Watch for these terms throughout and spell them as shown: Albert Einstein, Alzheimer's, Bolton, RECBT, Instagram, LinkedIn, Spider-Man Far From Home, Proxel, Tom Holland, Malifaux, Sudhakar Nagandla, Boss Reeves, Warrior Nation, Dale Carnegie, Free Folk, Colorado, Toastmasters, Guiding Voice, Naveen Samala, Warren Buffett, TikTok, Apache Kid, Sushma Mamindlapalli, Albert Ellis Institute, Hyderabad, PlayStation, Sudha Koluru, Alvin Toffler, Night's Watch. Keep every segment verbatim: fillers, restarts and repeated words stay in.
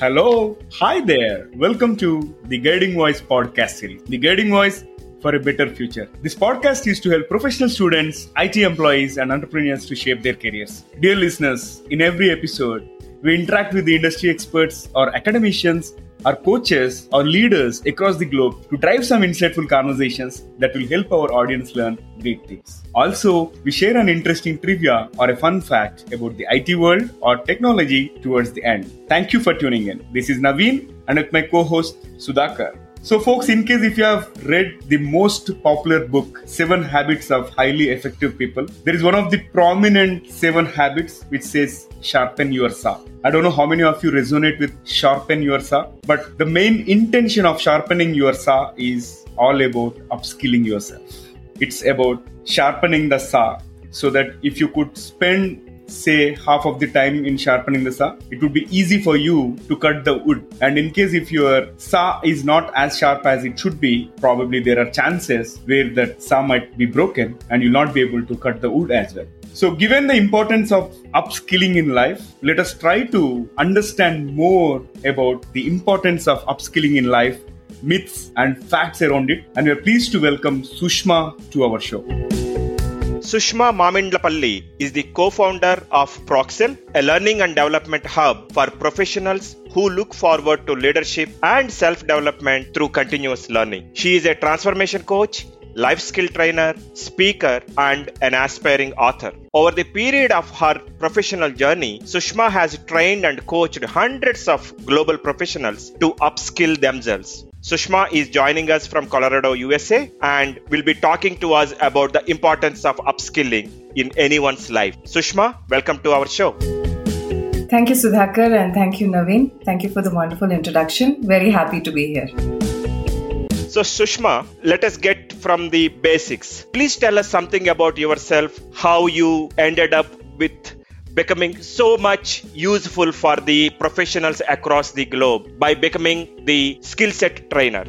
Hello, hi there. Welcome to the Guiding Voice podcast series, the Guiding Voice for a Better Future. This podcast is to help professional students, I T employees and entrepreneurs to shape their careers. Dear listeners, in every episode, we interact with the industry experts or academicians or coaches or leaders across the globe to drive some insightful conversations that will help our audience learn great things. Also, we share an interesting trivia or a fun fact about the I T world or technology towards the end. Thank you for tuning in. This is Naveen and with my co-host Sudhakar. So folks, in case if you have read the most popular book, Seven Habits of Highly Effective People, there is one of the prominent seven habits which says, sharpen your saw. I don't know how many of you resonate with sharpen your saw, but the main intention of sharpening your saw is all about upskilling yourself. It's about sharpening the saw so that if you could spend say half of the time in sharpening the saw, it would be easy for you to cut the wood. And in case if your saw is not as sharp as it should be, probably there are chances where that saw might be broken and you'll not be able to cut the wood as well. So given the importance of upskilling in life, let us try to understand more about the importance of upskilling in life, myths and facts around it. And we are pleased to welcome Sushma to our show. Sushma Mamindlapalli is the co-founder of Proxel, a learning and development hub for professionals who look forward to leadership and self-development through continuous learning. She is a transformation coach, life skill trainer, speaker, and an aspiring author. Over the period of her professional journey, Sushma has trained and coached hundreds of global professionals to upskill themselves. Sushma is joining us from Colorado, U S A, and will be talking to us about the importance of upskilling in anyone's life. Sushma, welcome to our show. Thank you, Sudhakar, and thank you, Naveen. Thank you for the wonderful introduction. Very happy to be here. So, Sushma, let us get from the basics. Please tell us something about yourself, how you ended up with becoming so much useful for the professionals across the globe by becoming the skill set trainer.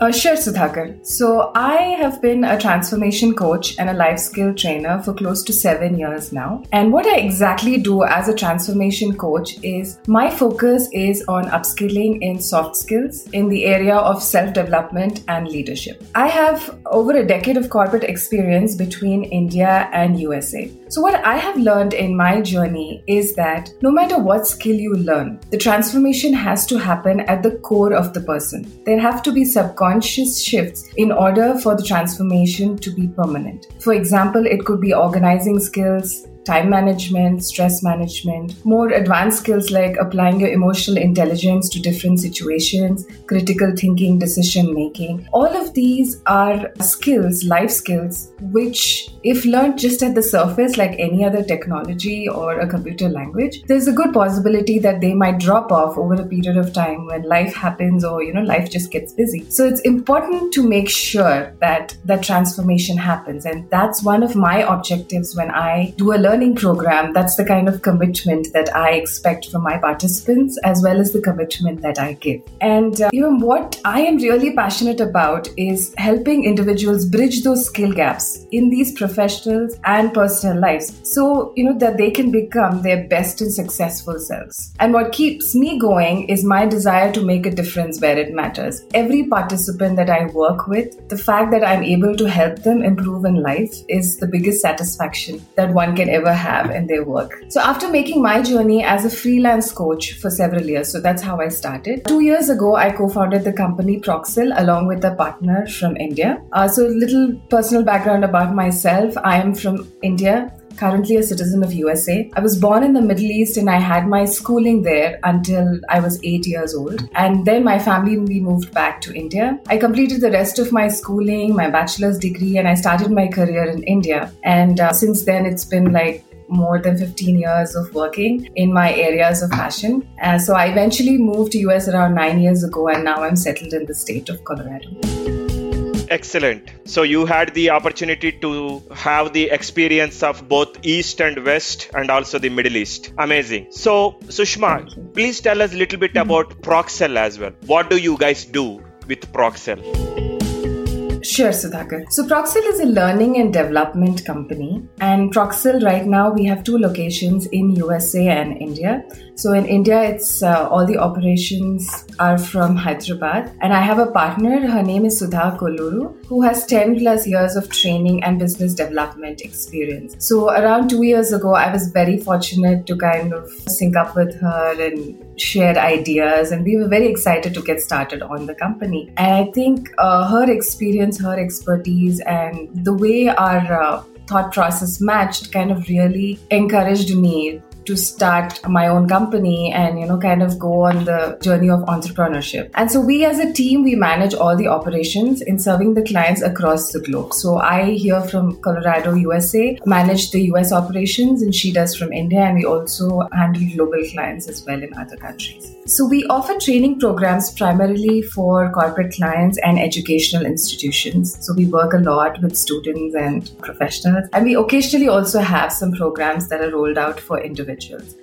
Uh, sure, Sudhakar. So I have been a transformation coach and a life skill trainer for close to seven years now. And what I exactly do as a transformation coach is my focus is on upskilling in soft skills in the area of self-development and leadership. I have over a decade of corporate experience between India and U S A. So what I have learned in my journey is that no matter what skill you learn, the transformation has to happen at the core of the person. There have to be subconscious shifts in order for the transformation to be permanent. For example, it could be organizing skills, time management, stress management, more advanced skills like applying your emotional intelligence to different situations, critical thinking, decision making. All of these are skills, life skills, which if learned just at the surface like any other technology or a computer language, there's a good possibility that they might drop off over a period of time when life happens or, you know, life just gets busy. So it's important to make sure that that transformation happens. And that's one of my objectives when I do a learning Learning program. That's the kind of commitment that I expect from my participants as well as the commitment that I give. And uh, you know, what I am really passionate about is helping individuals bridge those skill gaps in these professionals and personal lives so you know that they can become their best and successful selves. And what keeps me going is my desire to make a difference where it matters. Every participant that I work with, the fact that I'm able to help them improve in life is the biggest satisfaction that one can ever have in their work. So after making my journey as a freelance coach for several years, so that's how I started. Two years ago, I co-founded the company Proxel along with a partner from India. Uh, so a little personal background about myself. I am from India, currently a citizen of U S A. I was born in the Middle East and I had my schooling there until I was eight years old. And then my family, we moved back to India. I completed the rest of my schooling, my bachelor's degree, and I started my career in India. And uh, since then, it's been like more than fifteen years of working in my areas of passion. Uh, so I eventually moved to U S around nine years ago, and now I'm settled in the state of Colorado. Excellent. So you had the opportunity to have the experience of both East and West and also the Middle East. Amazing. So Sushma, please tell us a little bit about Proxel as well. What do you guys do with Proxel? Sure, Sudhakar. So Proxel is a learning and development company, and Proxel right now we have two locations in U S A and India. So in India, it's uh, all the operations are from Hyderabad. And I have a partner, her name is Sudha Koluru, who has ten plus years of training and business development experience. So around two years ago, I was very fortunate to kind of sync up with her and share ideas. And we were very excited to get started on the company. And I think uh, her experience, her expertise, and the way our uh, thought process matched kind of really encouraged me to start my own company and, you know, kind of go on the journey of entrepreneurship. And so we as a team, we manage all the operations in serving the clients across the globe. So I here from Colorado, U S A, manage the U S operations, and she does from India, and we also handle global clients as well in other countries. So we offer training programs primarily for corporate clients and educational institutions. So we work a lot with students and professionals, and we occasionally also have some programs that are rolled out for individuals.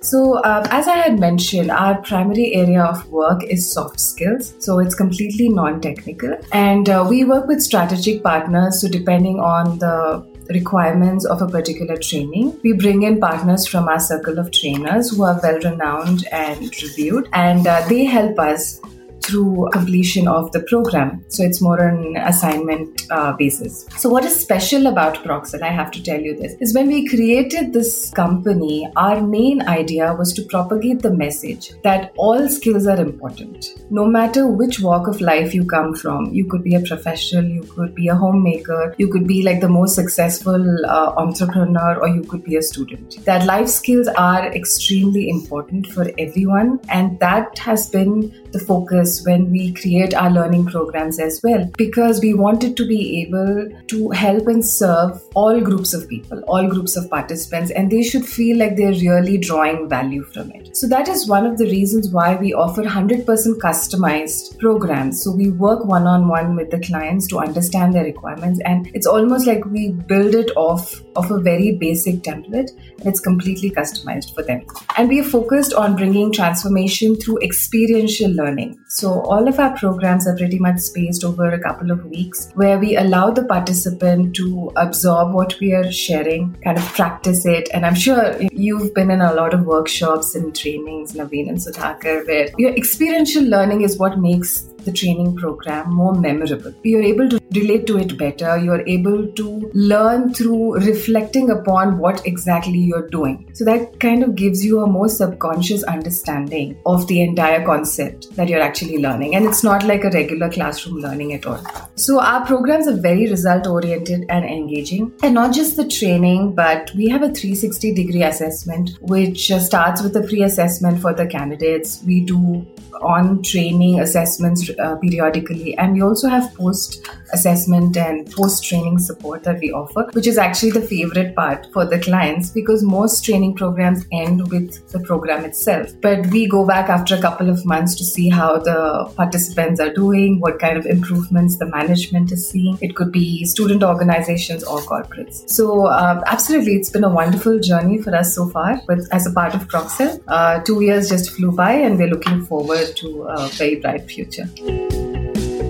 So uh, as I had mentioned, our primary area of work is soft skills. So it's completely non-technical. And uh, we work with strategic partners. So depending on the requirements of a particular training, we bring in partners from our circle of trainers who are well-renowned and reviewed. And uh, they help us through completion of the program. So it's more an assignment uh, basis. So what is special about Proxel, I have to tell you this, is when we created this company, our main idea was to propagate the message that all skills are important. No matter which walk of life you come from, you could be a professional, you could be a homemaker, you could be like the most successful uh, entrepreneur, or you could be a student. That life skills are extremely important for everyone, and that has been the focus when we create our learning programs as well, because we wanted to be able to help and serve all groups of people, all groups of participants, and they should feel like they're really drawing value from it. So that is one of the reasons why we offer one hundred percent customized programs. So we work one-on-one with the clients to understand their requirements, and it's almost like we build it off of a very basic template, and it's completely customized for them. And we are focused on bringing transformation through experiential learning. So all of our programs are pretty much spaced over a couple of weeks, where we allow the participant to absorb what we are sharing, kind of practice it. And I'm sure you've been in a lot of workshops and trainings, Naveen and Sudhakar, where your experiential learning is what makes the training program more memorable. You're able to relate to it better. You're able to learn through reflecting upon what exactly you're doing. So that kind of gives you a more subconscious understanding of the entire concept that you're actually learning. And it's not like a regular classroom learning at all. So our programs are very result-oriented and engaging. And not just the training, but we have a three sixty degree assessment, which starts with a pre-assessment for the candidates. We do on-training assessments uh, periodically, and we also have post-assessment and post-training support that we offer, which is actually the favorite part for the clients, because most training programs end with the program itself. But we go back after a couple of months to see how the participants are doing, what kind of improvements the management is seeing. It could be student organizations or corporates. So uh, absolutely, it's been a wonderful journey for us so far, but as a part of Proxel. Uh, two years just flew by, and we're looking forward to a very bright future.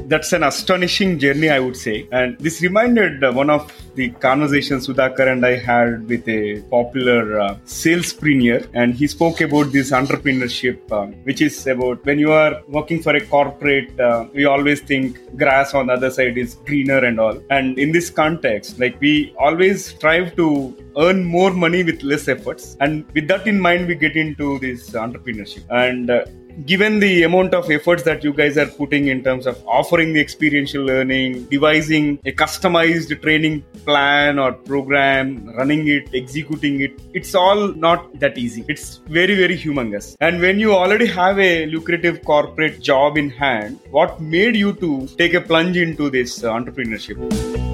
That's an astonishing journey, I would say. And this reminded one of the conversations Sudhakar and I had with a popular uh, salespreneur. And he spoke about this entrepreneurship, um, which is about when you are working for a corporate, uh, we always think grass on the other side is greener and all. And in this context, like we always strive to earn more money with less efforts. And with that in mind, we get into this entrepreneurship. And uh, given the amount of efforts that you guys are putting in terms of offering the experiential learning, devising a customized training plan or program, running it, executing it, it's all not that easy. It's very, very humongous. And when you already have a lucrative corporate job in hand, what made you to take a plunge into this entrepreneurship?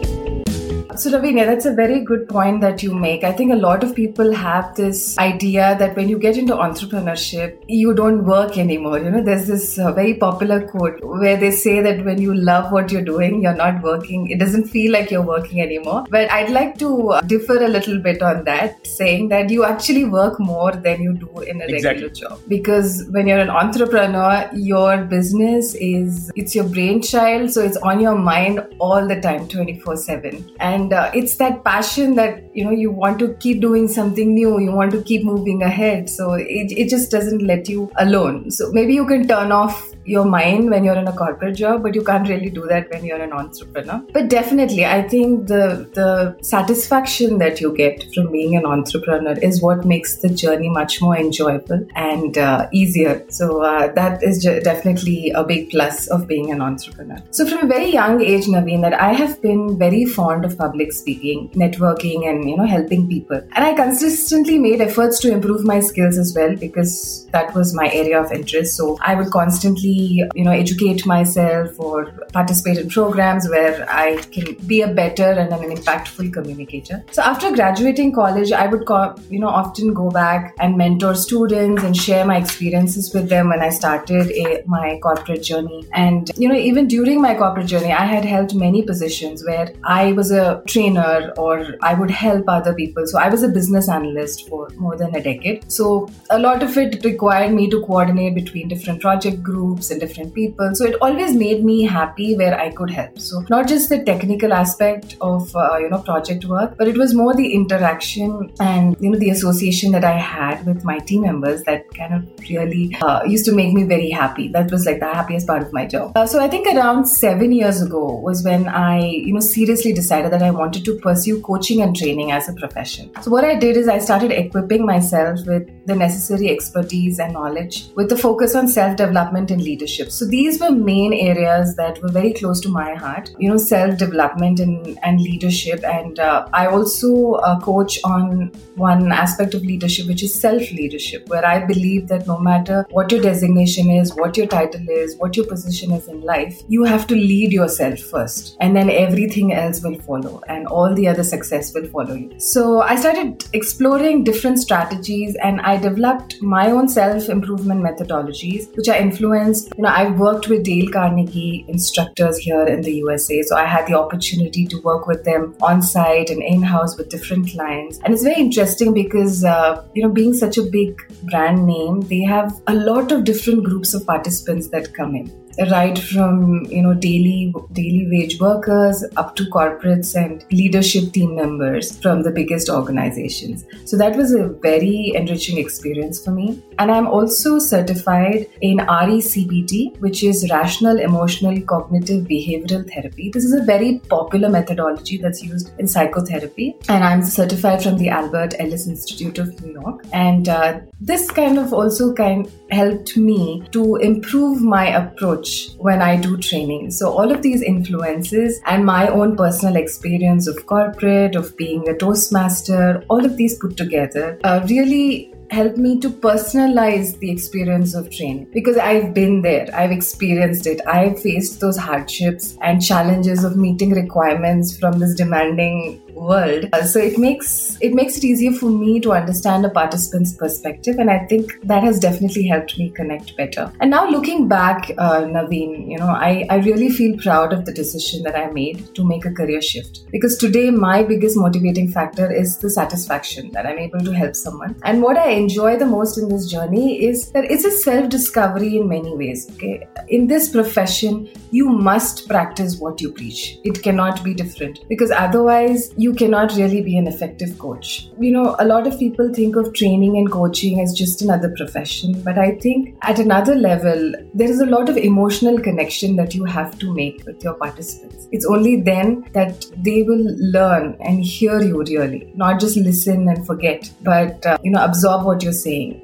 So, Ravina, that's a very good point that you make. I think a lot of people have this idea that when you get into entrepreneurship, you don't work anymore. You know, there's this uh, very popular quote where they say that when you love what you're doing, you're not working. It doesn't feel like you're working anymore. But I'd like to uh, differ a little bit on that, saying that you actually work more than you do in a regular job. Because when you're an entrepreneur, your business is, it's your brainchild. So it's on your mind all the time, twenty-four seven. And And uh, it's that passion that, you know, you want to keep doing something new, you want to keep moving ahead. So it, it just doesn't let you alone. So maybe you can turn off your mind when you're in a corporate job, but you can't really do that when you're an entrepreneur. But definitely, I think the the satisfaction that you get from being an entrepreneur is what makes the journey much more enjoyable and uh, easier. So uh, that is ju- definitely a big plus of being an entrepreneur. So from a very young age, Naveen, that I have been very fond of public speaking, networking, and, you know, helping people. And I consistently made efforts to improve my skills as well, because that was my area of interest. So I would constantly, you know, educate myself or participate in programs where I can be a better and an impactful communicator. So after graduating college, I would, co- you know, often go back and mentor students and share my experiences with them when I started a, my corporate journey. And, you know, even during my corporate journey, I had held many positions where I was a trainer or I would help other people. So I was a business analyst for more than a decade. So a lot of it required me to coordinate between different project groups and different people. So it always made me happy where I could help. So not just the technical aspect of, uh, you know, project work, but it was more the interaction and, you know, the association that I had with my team members that kind of really uh, used to make me very happy. That was like the happiest part of my job. Uh, so I think around seven years ago was when I, you know, seriously decided that I wanted to pursue coaching and training as a profession. So what I did is I started equipping myself with the necessary expertise and knowledge with the focus on self-development and leadership. So these were main areas that were very close to my heart, you know, self-development and, and leadership. And uh, I also uh, coach on one aspect of leadership, which is self-leadership, where I believe that no matter what your designation is, what your title is, what your position is in life, you have to lead yourself first, and then everything else will follow, and all the other success will follow you. So I started exploring different strategies, and I developed my own self-improvement methodologies, which are influenced. You know, I've worked with Dale Carnegie instructors here in the U S A. So I had the opportunity to work with them on site and in-house with different clients. And it's very interesting because, uh, you know, being such a big brand name, they have a lot of different groups of participants that come in. Right from, you know, daily daily wage workers up to corporates and leadership team members from the biggest organizations. So that was a very enriching experience for me. And I'm also certified in R E C B T, which is Rational Emotional Cognitive Behavioral Therapy. This is a very popular methodology that's used in psychotherapy. And I'm certified from the Albert Ellis Institute of New York. And uh, this kind of also kind helped me to improve my approach when I do training. So all of these influences and my own personal experience of corporate, of being a Toastmaster, all of these put together uh, really helped me to personalize the experience of training, because I've been there, I've experienced it, I've faced those hardships and challenges of meeting requirements from this demanding world. So it makes it makes it easier for me to understand a participant's perspective, and I think that has definitely helped me connect better. And now looking back, uh, Naveen, you know, I, I really feel proud of the decision that I made to make a career shift, because today my biggest motivating factor is the satisfaction that I'm able to help someone. And what I enjoy the most in this journey is that it's a self-discovery in many ways. Okay, in this profession, you must practice what you preach. It cannot be different, because otherwise you You cannot really be an effective coach. You know, a lot of people think of training and coaching as just another profession, but I think at another level, there is a lot of emotional connection that you have to make with your participants. It's only then that they will learn and hear you really, not just listen and forget, but, uh, you know, absorb what you're saying,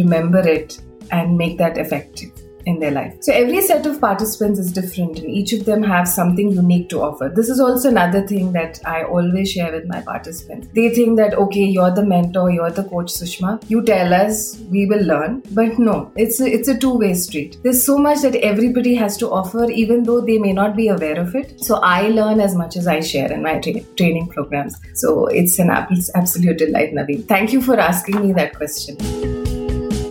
remember it, and make that effective in their life. So every set of participants is different, and each of them have something unique to offer. This is also another thing that I always share with my participants. They think that, okay, you're the mentor, you're the coach, Sushma, you tell us, we will learn. But no, it's a, it's a two-way street. There's so much that everybody has to offer, even though they may not be aware of it. So I learn as much as I share in my tra- training programs. So it's an absolute delight, Naveen. Thank you for asking me that question.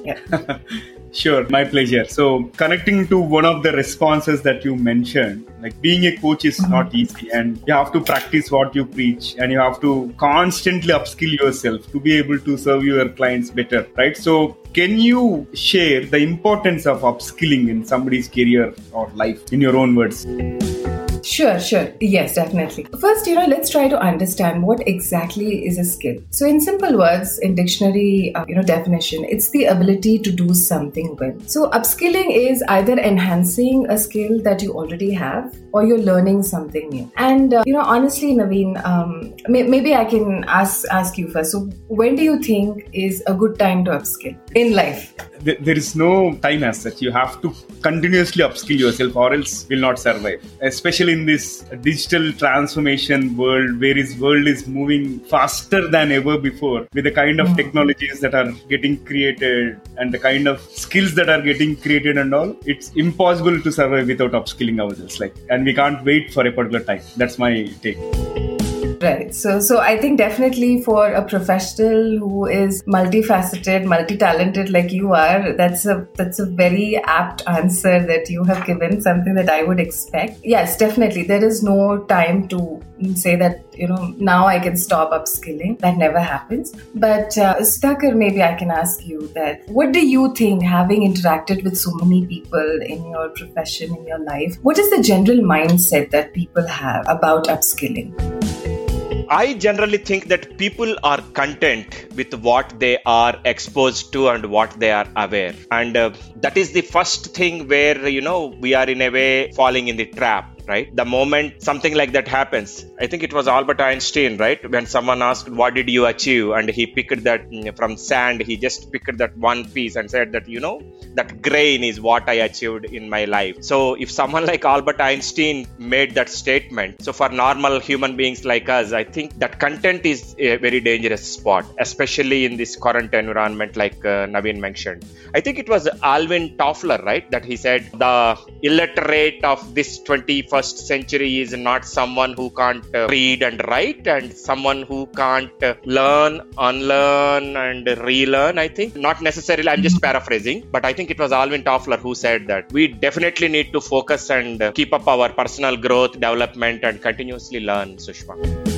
Yeah. Sure, my pleasure. So connecting to one of the responses that you mentioned, like being a coach is not easy, and you have to practice what you preach, and you have to constantly upskill yourself to be able to serve your clients better, right? So can you share the importance of upskilling in somebody's career or life in your own words? Sure, sure. Yes, definitely. First, you know, let's try to understand what exactly is a skill. So in simple words, in dictionary, uh, you know, definition, it's the ability to do something well. So upskilling is either enhancing a skill that you already have or you're learning something new. And, uh, you know, honestly, Naveen, um, may- maybe I can ask, ask you first. So when do you think is a good time to upskill in life? There is no time as such. You have to continuously upskill yourself or else will not survive. Especially in this digital transformation world, where this world is moving faster than ever before, with the kind of technologies that are getting created and the kind of skills that are getting created and all, it's impossible to survive without upskilling ourselves. Like, and we can't wait for a particular time. That's my take. Right. So, so I think definitely for a professional who is multifaceted, multi-talented like you are, that's a that's a very apt answer that you have given, something that I would expect. Yes, definitely. There is no time to say that, you know, now I can stop upskilling. That never happens. But uh, Sudhakar, maybe I can ask you that. What do you think, having interacted with so many people in your profession, in your life, what is the general mindset that people have about upskilling? I generally think that people are content with what they are exposed to and what they are aware. And uh, that is the first thing where, you know, we are in a way falling in the trap. Right? The moment something like that happens, I think it was Albert Einstein, right? When someone asked, what did you achieve? And he picked that from sand, he just picked that one piece and said that, you know, that grain is what I achieved in my life. So if someone like Albert Einstein made that statement, so for normal human beings like us, I think that content is a very dangerous spot, especially in this current environment, like uh, Naveen mentioned. I think it was Alvin Toffler, right? That he said, the illiterate of this twenty-first First century is not someone who can't uh, read and write, and someone who can't uh, learn, unlearn, and relearn. I think not necessarily. I'm just paraphrasing, but I think it was Alvin Toffler who said that we definitely need to focus and uh, keep up our personal growth, development, and continuously learn. Sushma.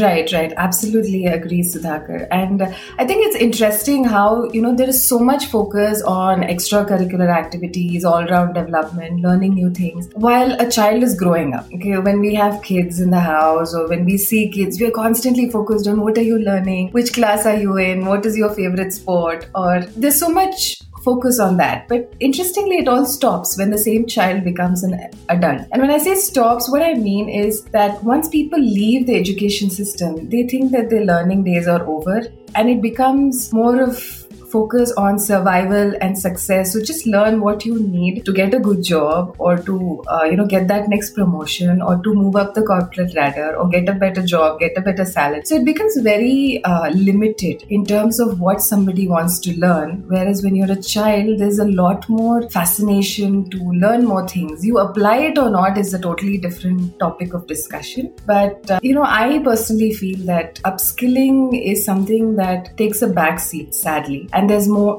Right, right. Absolutely agree, Sudhakar. And uh, I think it's interesting how, you know, there is so much focus on extracurricular activities, all-round development, learning new things, while a child is growing up. Okay, when we have kids in the house or when we see kids, we are constantly focused on what are you learning, which class are you in, what is your favorite sport, or there's so much focus on that. But interestingly, it all stops when the same child becomes an adult. And when I say stops, what I mean is that once people leave the education system, they think that their learning days are over, and it becomes more of focus on survival and success. So just learn what you need to get a good job, or to uh, you know, get that next promotion, or to move up the corporate ladder, or get a better job, get a better salary. So it becomes very uh, limited in terms of what somebody wants to learn. Whereas when you're a child, there's a lot more fascination to learn more things. You apply it or not is a totally different topic of discussion. But uh, you know, I personally feel that upskilling is something that takes a backseat, sadly. And And there's more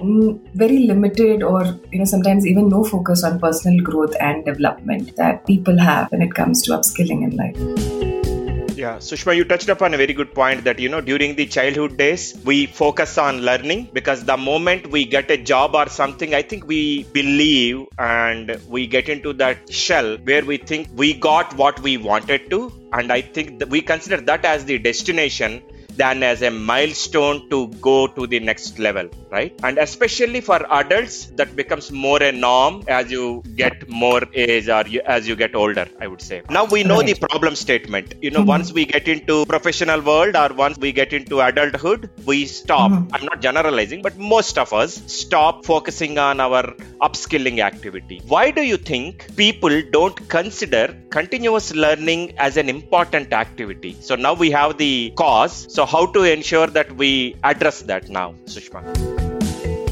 very limited, or you know, sometimes even no focus on personal growth and development that people have when it comes to upskilling in life. Yeah, Sushma, you touched upon a very good point that, you know, during the childhood days, we focus on learning, because the moment we get a job or something, I think we believe and we get into that shell where we think we got what we wanted to. And I think that we consider that as the destination than as a milestone to go to the next level, right? And especially for adults, that becomes more a norm as you get more age or you, as you get older, I would say. Now we know right. The problem statement. You know, mm-hmm. Once we get into professional world or once we get into adulthood, we stop. Mm-hmm. I'm not generalizing, but most of us stop focusing on our upskilling activity. Why do you think people don't consider continuous learning as an important activity? So now we have the cause. So how to ensure that we address that now, Sushma?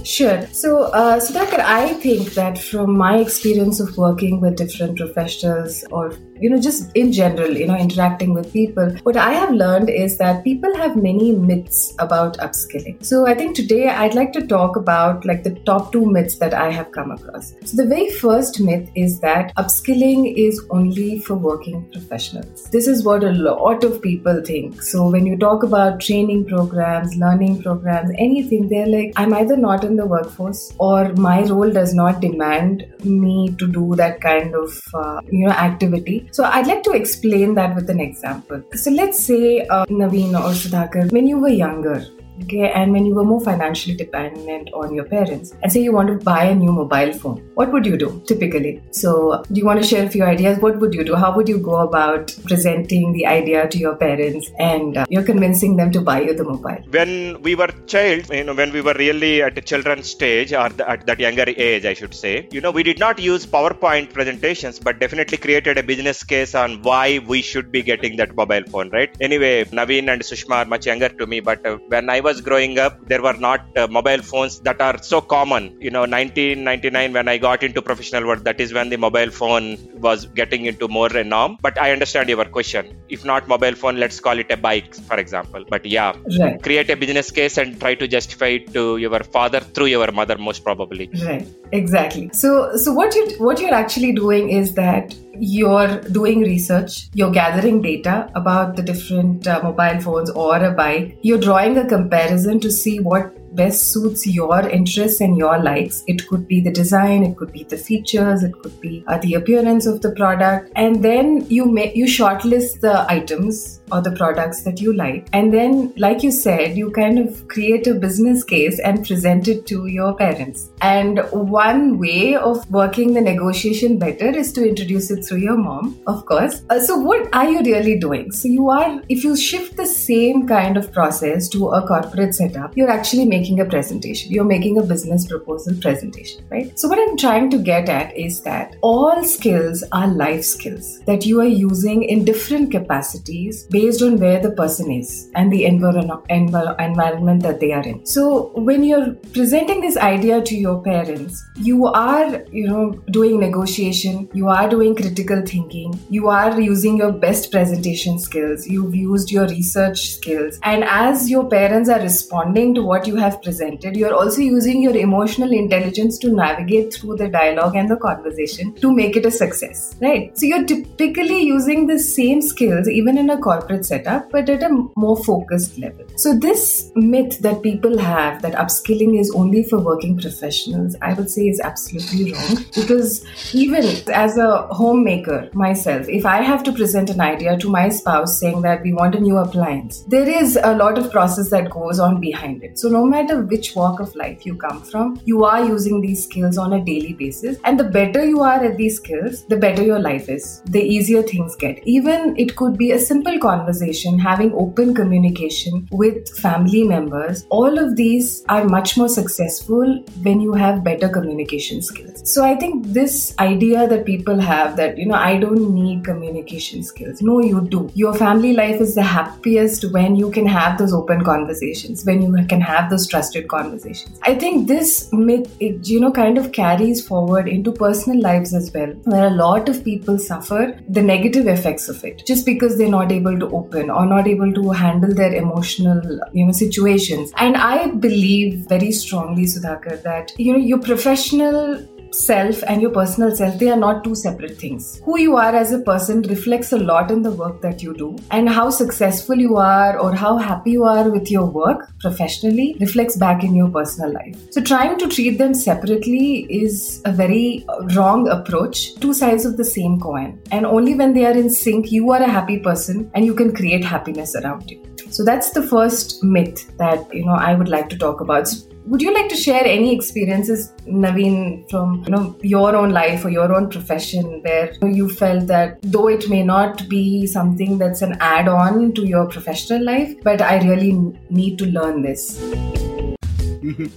Sure. So, uh, Sudhakar, I think that from my experience of working with different professionals, or, you know, just in general, you know, interacting with people, what I have learned is that people have many myths about upskilling. So I think today I'd like to talk about like the top two myths that I have come across. So the very first myth is that upskilling is only for working professionals. This is what a lot of people think. So when you talk about training programs, learning programs, anything, they're like, I'm either not in the workforce, or my role does not demand me to do that kind of uh, you know activity, So I'd like to explain that with an example. So let's say uh, Naveen or Sudhakar, when you were younger, okay, and when you were more financially dependent on your parents, and say you want to buy a new mobile phone, what would you do typically? So do you want to share a few ideas? What would you do? How would you go about presenting the idea to your parents and uh, you're convincing them to buy you the mobile? When we were child, you know, when we were really at the children's stage or the, at that younger age, I should say, you know, we did not use PowerPoint presentations, but definitely created a business case on why we should be getting that mobile phone, right? Anyway, Naveen and Sushma are much younger to me, but uh, when I was growing up, there were not uh, mobile phones that are so common. You know, nineteen ninety-nine, when I got into professional work, that is when the mobile phone was getting into more a norm. But I understand your question. If not mobile phone, let's call it a bike, for example. But yeah, right. Create a business case and try to justify it to your father through your mother, most probably. Right, exactly. So, so what you what you're actually doing is that you're doing research, you're gathering data about the different uh, mobile phones or a bike, you're drawing a comparison to see what best suits your interests and your likes. It could be the design, it could be the features, it could be uh, the appearance of the product. And then you may, you shortlist the items or the products that you like. And then, like you said, you kind of create a business case and present it to your parents. And one way of working the negotiation better is to introduce it through your mom, of course. Uh, so what are you really doing? So you are, if you shift the same kind of process to a corporate setup, you're actually making a presentation. You're making a business proposal presentation, right? So what I'm trying to get at is that all skills are life skills that you are using in different capacities based on where the person is and the envir- envir- environment that they are in. So when you're presenting this idea to your parents, you are, you know, doing negotiation, you are doing critical thinking, you are using your best presentation skills, you've used your research skills, and as your parents are responding to what you have presented, you're also using your emotional intelligence to navigate through the dialogue and the conversation to make it a success, right? So you're typically using the same skills even in a corporate setup, but at a more focused level. So this myth that people have that upskilling is only for working professionals, I would say is absolutely wrong, because even as a homemaker myself, if I have to present an idea to my spouse saying that we want a new appliance, there is a lot of process that goes on behind it. So no matter No matter which walk of life you come from, you are using these skills on a daily basis, and the better you are at these skills, the better your life is, the easier things get. Even it could be a simple conversation, having open communication with family members. All of these are much more successful when you have better communication skills. So I think this idea that people have that, you know, I don't need communication skills. No, you do. Your family life is the happiest when you can have those open conversations, when you can have those trusted conversations. I think this myth, it, you know, kind of carries forward into personal lives as well, where a lot of people suffer the negative effects of it, just because they're not able to open or not able to handle their emotional, you know, situations. And I believe very strongly, Sudhakar, that, you know, your professional self and your personal self, they are not two separate things. Who you are as a person reflects a lot in the work that you do, and how successful you are or how happy you are with your work professionally reflects back in your personal life. So trying to treat them separately is a very wrong approach. Two sides of the same coin, and only when they are in sync, you are a happy person and you can create happiness around you. So that's the first myth that, you know, I would like to talk about. Would you like to share any experiences, Naveen, from, you know, your own life or your own profession where you felt that though it may not be something that's an add-on to your professional life, but I really need to learn this?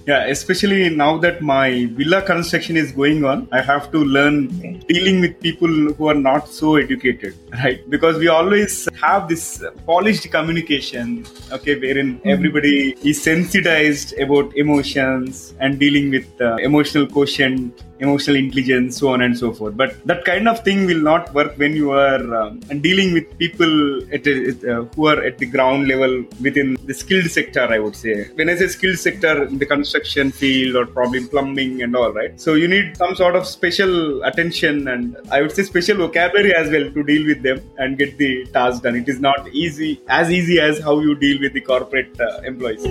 Yeah, especially now that my villa construction is going on, I have to learn okay. dealing with people who are not so educated, right? Because we always have this polished communication, okay, wherein mm-hmm. everybody is sensitized about emotions and dealing with uh, emotional quotient, emotional intelligence, so on and so forth. But that kind of thing will not work when you are um, dealing with people at a, uh, who are at the ground level within the skilled sector, I would say. When I say skilled sector, in the construction field or probably plumbing and all, right? So you need some sort of special attention and I would say special vocabulary as well to deal with them and get the task done. It is not easy, as easy as how you deal with the corporate uh, employees.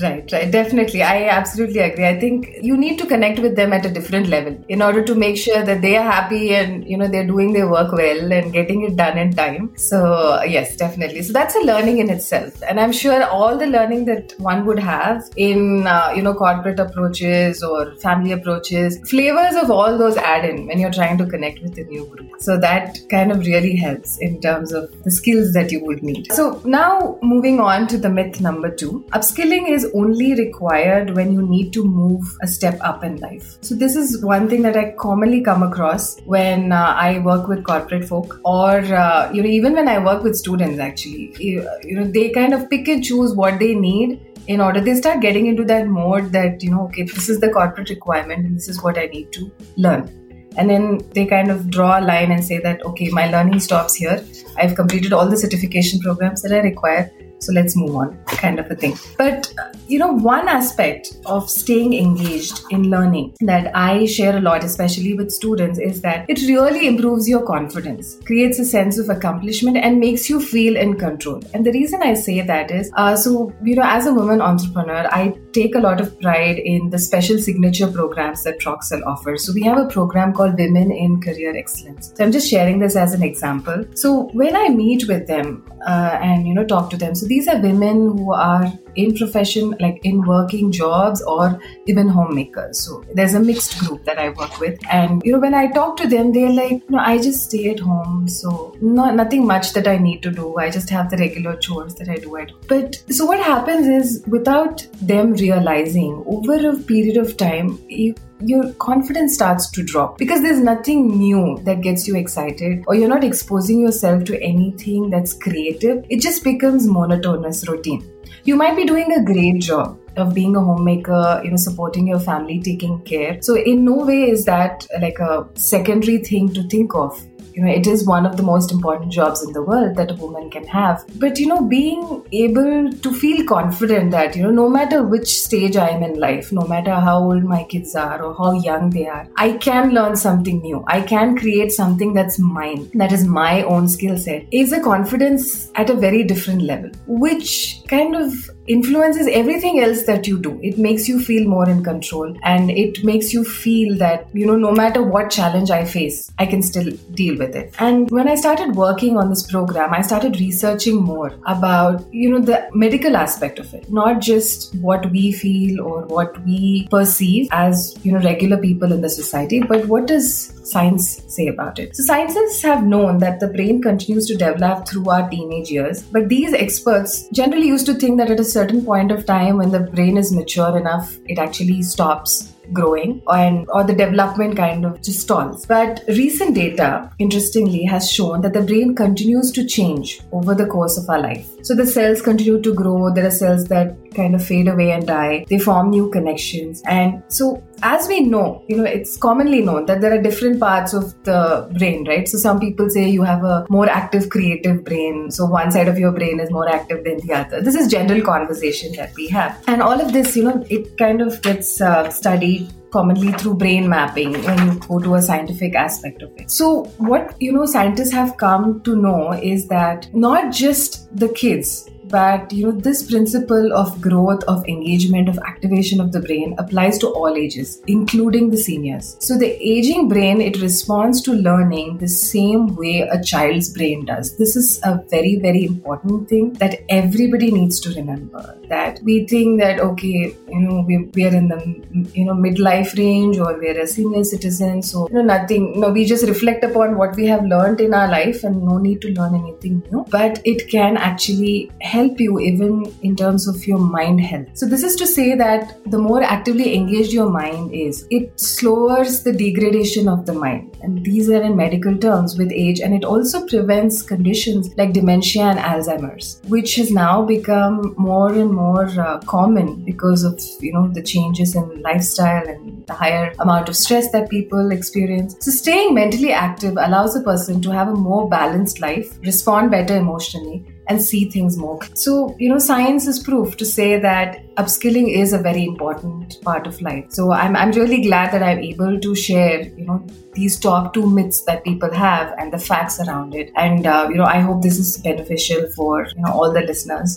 Right, right. Definitely. I absolutely agree. I think you need to connect with them at a different level in order to make sure that they are happy and, you know, they're doing their work well and getting it done in time. So yes, definitely. So that's a learning in itself. And I'm sure all the learning that one would have in, uh, you know, corporate approaches or family approaches, flavors of all those add in when you're trying to connect with a new group. So that kind of really helps in terms of the skills that you would need. So now moving on to the myth number two, upskilling is only required when you need to move a step up in life. So this is one thing that I commonly come across when uh, I work with corporate folk or, uh, you know, even when I work with students, actually, you, you know, they kind of pick and choose what they need in order they start getting into that mode that, you know, okay, this is the corporate requirement and this is what I need to learn. And then they kind of draw a line and say that, okay, my learning stops here. I've completed all the certification programs that I require. So let's move on, kind of a thing. But, you know, one aspect of staying engaged in learning that I share a lot, especially with students, is that it really improves your confidence, creates a sense of accomplishment and makes you feel in control. And the reason I say that is, uh, so, you know, as a woman entrepreneur, I take a lot of pride in the special signature programs that Proxel offers. So we have a program called Women in Career Excellence. So I'm just sharing this as an example. So when I meet with them uh, and, you know, talk to them, so these are women who are in profession, like in working jobs or even homemakers. So there's a mixed group that I work with. And, you know, when I talk to them, they're like, no, I just stay at home. So not, nothing much that I need to do. I just have the regular chores that I do at home. But so what happens is without them realizing over a period of time, you your confidence starts to drop because there's nothing new that gets you excited or you're not exposing yourself to anything that's creative. It just becomes monotonous routine. You might be doing a great job of being a homemaker, you know, supporting your family, taking care. So in no way is that like a secondary thing to think of. You know, it is one of the most important jobs in the world that a woman can have. But, you know, being able to feel confident that, you know, no matter which stage I am in life, no matter how old my kids are or how young they are, I can learn something new. I can create something that's mine, that is my own skill set, is a confidence at a very different level, which kind of influences everything else that you do. It makes you feel more in control and it makes you feel that, you know, no matter what challenge I face, I can still deal with it. And when I started working on this program, I started researching more about, you know, the medical aspect of it, not just what we feel or what we perceive as, you know, regular people in the society, but what does science say about it? So scientists have known that the brain continues to develop through our teenage years, but these experts generally used to think that it is certain point of time when the brain is mature enough, it actually stops growing and or the development kind of just stalls. But recent data, interestingly, has shown that the brain continues to change over the course of our life. So the cells continue to grow. There are cells that kind of fade away and die. They form new connections. And so as we know, you know, it's commonly known that there are different parts of the brain, right? So some people say you have a more active creative brain. So one side of your brain is more active than the other. This is general conversation that we have. And all of this, you know, it kind of gets uh, studied commonly through brain mapping when you go to a scientific aspect of it. So what, you know, scientists have come to know is that not just the kids, but, you know, this principle of growth, of engagement, of activation of the brain applies to all ages, including the seniors. So the aging brain, it responds to learning the same way a child's brain does. This is a very, very important thing that everybody needs to remember, that we think that, okay, you know, we, we are in the, you know, midlife range or we are a senior citizen. So, you know, nothing, no, we just reflect upon what we have learned in our life and no need to learn anything new, but it can actually help help you even in terms of your mind health. So this is to say that the more actively engaged your mind is, it slows the degradation of the mind. And these are in medical terms with age, and it also prevents conditions like dementia and Alzheimer's, which has now become more and more uh, common because of, you know, the changes in lifestyle and the higher amount of stress that people experience. So staying mentally active allows a person to have a more balanced life, respond better emotionally, and see things more. So, you know, science is proof to say that upskilling is a very important part of life. So I'm I'm really glad that I'm able to share, you know, these top two myths that people have and the facts around it. And, uh, you know, I hope this is beneficial for, you know, all the listeners.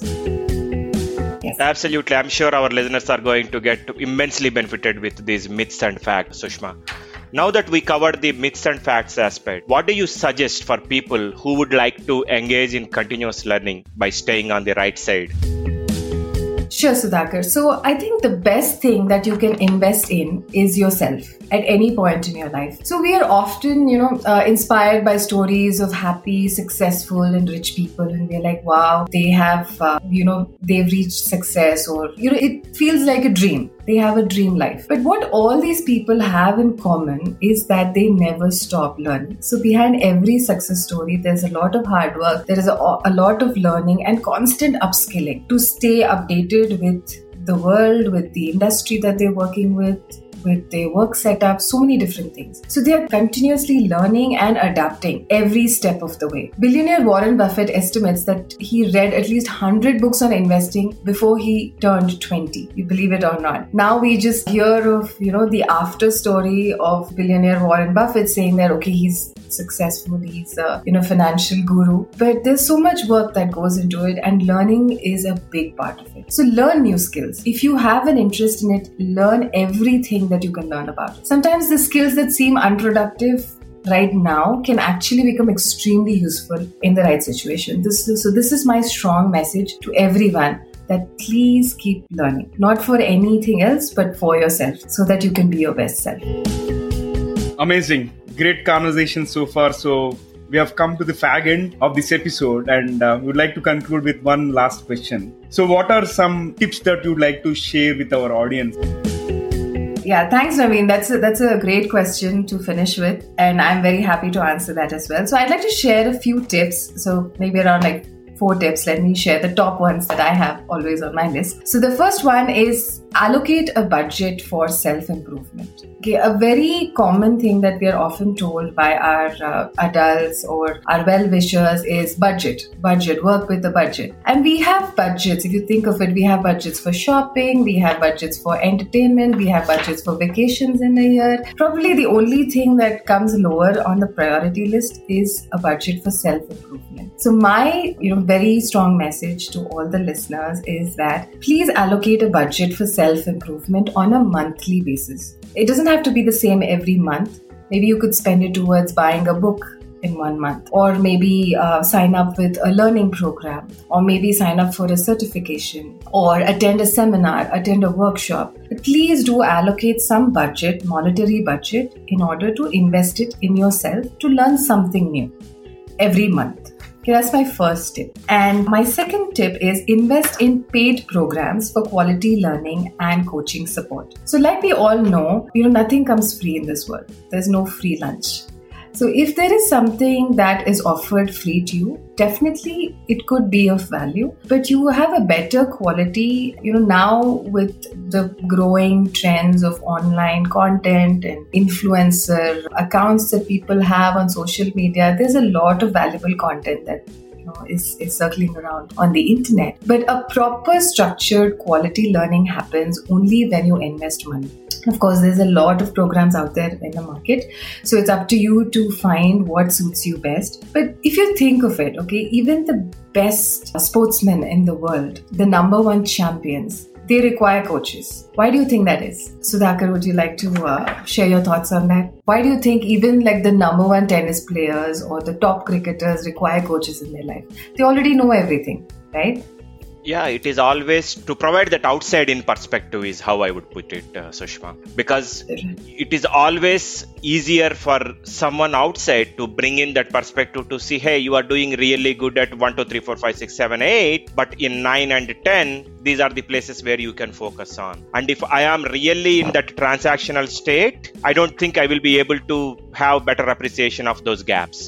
Yes. Absolutely. I'm sure our listeners are going to get immensely benefited with these myths and facts, Sushma. Now that we covered the myths and facts aspect, what do you suggest for people who would like to engage in continuous learning by staying on the right side? Sure, Sudhakar. So I think the best thing that you can invest in is yourself at any point in your life. So we are often, you know, uh, inspired by stories of happy, successful and rich people. And we're like, wow, they have, uh, you know, they've reached success, or, you know, it feels like a dream. They have a dream life. But what all these people have in common is that they never stop learning. So behind every success story, there's a lot of hard work. There is a, a lot of learning and constant upskilling to stay updated with the world, with the industry that they're working with, with their work setup, so many different things. So they are continuously learning and adapting every step of the way. Billionaire Warren Buffett estimates that he read at least one hundred books on investing before he turned twenty. You believe it or not. Now we just hear of, you know, the after story of billionaire Warren Buffett saying that, okay, he's successful, he's a, you know, financial guru. But there's so much work that goes into it, and learning is a big part of it. So learn new skills. If you have an interest in it, learn everything that That you can learn about. Sometimes the skills that seem unproductive right now can actually become extremely useful in the right situation. This, so this is my strong message to everyone, that please keep learning. Not for anything else, but for yourself, so that you can be your best self. Amazing. Great conversation so far. So we have come to the fag end of this episode, and uh, we would like to conclude with one last question. So what are some tips that you would like to share with our audience? Yeah, thanks, Naveen. That's a, that's a great question to finish with, and I'm very happy to answer that as well. So I'd like to share a few tips. So maybe around like four tips. Let me share the top ones that I have always on my list. So the first one is allocate a budget for self-improvement. Okay, a very common thing that we are often told by our uh, adults or our well-wishers is budget, budget, work with the budget. And we have budgets. If you think of it, we have budgets for shopping, we have budgets for entertainment, we have budgets for vacations in a year. Probably the only thing that comes lower on the priority list is a budget for self-improvement. So my, you know, very strong message to all the listeners is that please allocate a budget for self-improvement on a monthly basis. It doesn't have to be the same every month. Maybe you could spend it towards buying a book in one month, or maybe uh, sign up with a learning program, or maybe sign up for a certification, or attend a seminar, attend a workshop. But please do allocate some budget, monetary budget, in order to invest it in yourself to learn something new every month. Okay, that's my first tip. And my second tip is invest in paid programs for quality learning and coaching support. So like we all know, you know, nothing comes free in this world. There's no free lunch. So if there is something that is offered free to you, definitely it could be of value, but you have a better quality, you know, now with the growing trends of online content and influencer accounts that people have on social media. There's a lot of valuable content that Is, is circling around on the internet. But a proper structured quality learning happens only when you invest money. Of course, there's a lot of programs out there in the market. So it's up to you to find what suits you best. But if you think of it, okay, even the best sportsmen in the world, the number one champions, they require coaches. Why do you think that is? Sudhakar, would you like to uh, share your thoughts on that? Why do you think even like the number one tennis players or the top cricketers require coaches in their life? They already know everything, right? Yeah, it is always to provide that outside-in perspective is how I would put it, uh, Sushma. Because it is always easier for someone outside to bring in that perspective to see, hey, you are doing really good at one, two, three, four, five, six, seven, eight, but in nine and ten, these are the places where you can focus on. And if I am really in that transactional state, I don't think I will be able to have better appreciation of those gaps.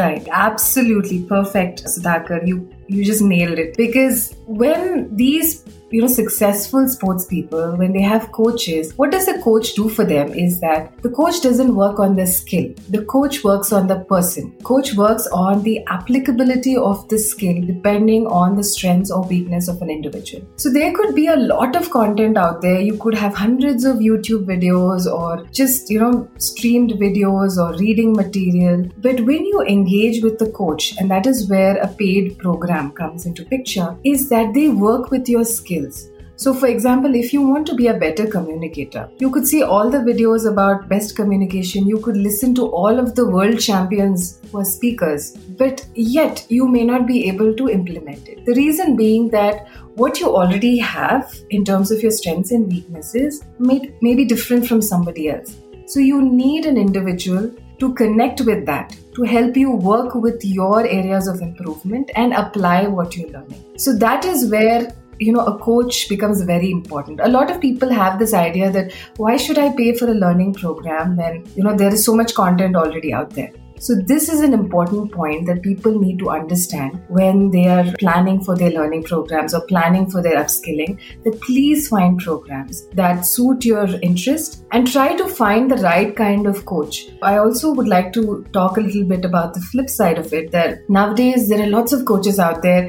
Right, absolutely perfect, Sudhakar. You you just nailed it. Because when these, you know, successful sports people, when they have coaches, what does the coach do for them is that the coach doesn't work on the skill. The coach works on the person. Coach works on the applicability of the skill depending on the strengths or weakness of an individual. So there could be a lot of content out there. You could have hundreds of YouTube videos or just, you know, streamed videos or reading material. But when you engage with the coach, and that is where a paid program program comes into picture is that they work with your skills. So for example, if you want to be a better communicator, you could see all the videos about best communication, you could listen to all of the world champions who are speakers, but yet you may not be able to implement it. The reason being that what you already have in terms of your strengths and weaknesses may, may be different from somebody else. So you need an individual to connect with that, to help you work with your areas of improvement and apply what you're learning. So that is where you know, a coach becomes very important. A lot of people have this idea that why should I pay for a learning program when, you know, there is so much content already out there. So this is an important point that people need to understand when they are planning for their learning programs or planning for their upskilling, that please find programs that suit your interest and try to find the right kind of coach. I also would like to talk a little bit about the flip side of it, that nowadays there are lots of coaches out there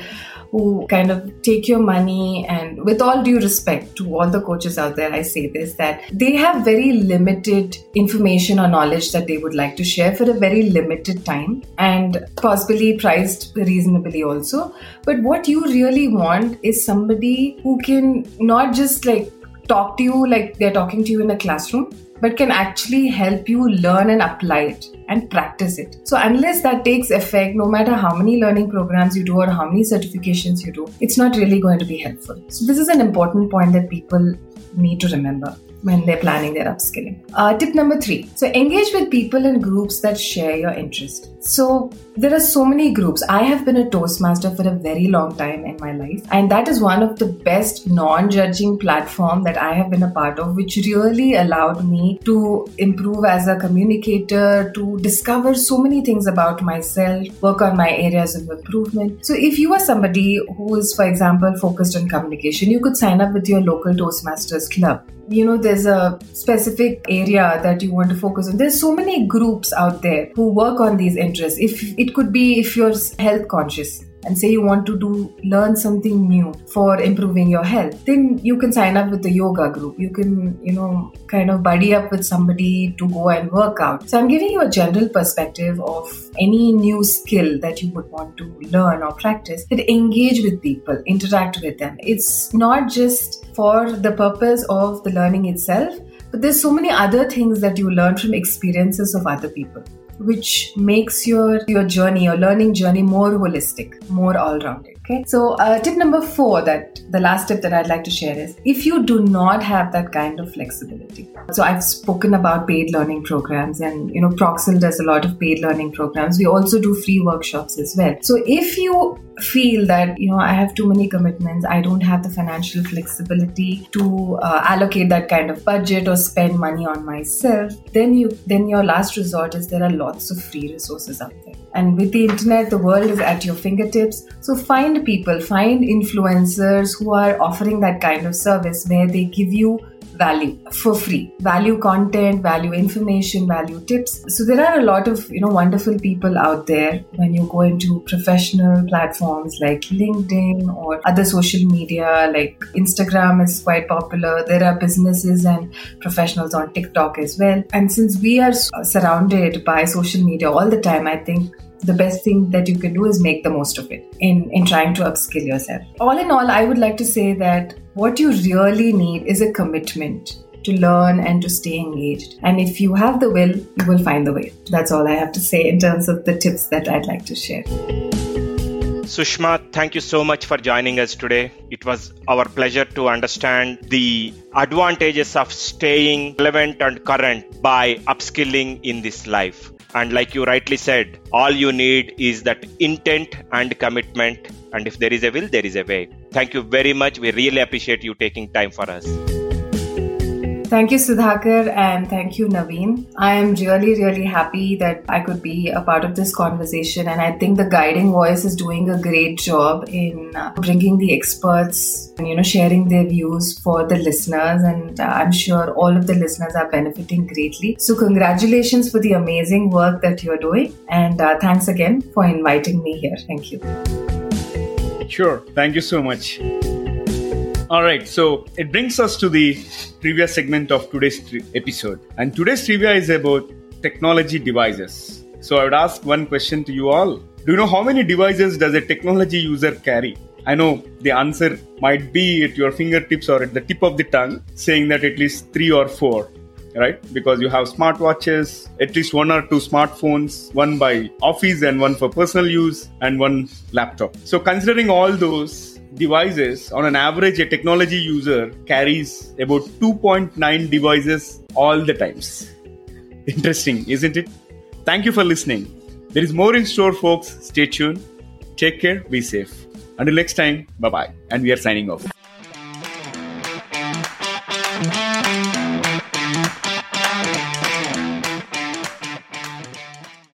who kind of take your money, and with all due respect to all the coaches out there, I say this, that they have very limited information or knowledge that they would like to share for a very limited time and possibly priced reasonably also. But what you really want is somebody who can not just like talk to you like they're talking to you in a classroom, but can actually help you learn and apply it and practice it. So unless that takes effect, no matter how many learning programs you do or how many certifications you do, it's not really going to be helpful. So this is an important point that people need to remember when they're planning their upskilling. Uh, tip number three. So engage with people in groups that share your interest. So there are so many groups. I have been a Toastmaster for a very long time in my life, and that is one of the best non-judging platform that I have been a part of, which really allowed me to improve as a communicator, to discover so many things about myself, work on my areas of improvement. So if you are somebody who is, for example, focused on communication, you could sign up with your local Toastmasters club. You know, there's a specific area that you want to focus on. There's so many groups out there who work on these interests. If it could be if you're health conscious and say you want to do learn something new for improving your health, then you can sign up with the yoga group. You can, you know, kind of buddy up with somebody to go and work out. So I'm giving you a general perspective of any new skill that you would want to learn or practice, but engage with people, interact with them. It's not just for the purpose of the learning itself, but there's so many other things that you learn from experiences of other people, which makes your, your journey, your learning journey more holistic, more all-rounded. Okay. So uh, tip number four, that the last tip that I'd like to share is, if you do not have that kind of flexibility. So I've spoken about paid learning programs, and you know, Proxel does a lot of paid learning programs. We also do free workshops as well. So if you feel that, you know, I have too many commitments, I don't have the financial flexibility to uh, allocate that kind of budget or spend money on myself, then you then your last resort is there are lots of free resources out there. And with the internet, the world is at your fingertips. So find people, find influencers who are offering that kind of service where they give you value for free, value content, value information, value tips. So there are a lot of, you know, wonderful people out there when you go into professional platforms like LinkedIn or other social media, like Instagram is quite popular. There are businesses and professionals on TikTok as well. And since we are surrounded by social media all the time, I think the best thing that you can do is make the most of it in, in trying to upskill yourself. All in all, I would like to say that what you really need is a commitment to learn and to stay engaged. And if you have the will, you will find the way. That's all I have to say in terms of the tips that I'd like to share. Sushma, thank you so much for joining us today. It was our pleasure to understand the advantages of staying relevant and current by upskilling in this life. And like you rightly said, all you need is that intent and commitment. And if there is a will, there is a way. Thank you very much. We really appreciate you taking time for us. Thank you, Sudhakar, and thank you, Naveen. I am really, really happy that I could be a part of this conversation. And I think the Guiding Voice is doing a great job in bringing the experts and, you know, sharing their views for the listeners. And I'm sure all of the listeners are benefiting greatly. So congratulations for the amazing work that you're doing. And uh, thanks again for inviting me here. Thank you. Sure. Thank you so much. All right, so it brings us to the trivia segment of today's tri- episode. And today's trivia is about technology devices. So I would ask one question to you all. Do you know how many devices does a technology user carry? I know the answer might be at your fingertips or at the tip of the tongue, saying that at least three or four, right? Because you have smartwatches, at least one or two smartphones, one by office and one for personal use, and one laptop. So considering all those devices, on an average, a technology user carries about two point nine devices all the times. Interesting, isn't it? Thank you for listening. There is more in store, folks. Stay tuned. Take care. Be safe. Until next time, bye-bye. And we are signing off.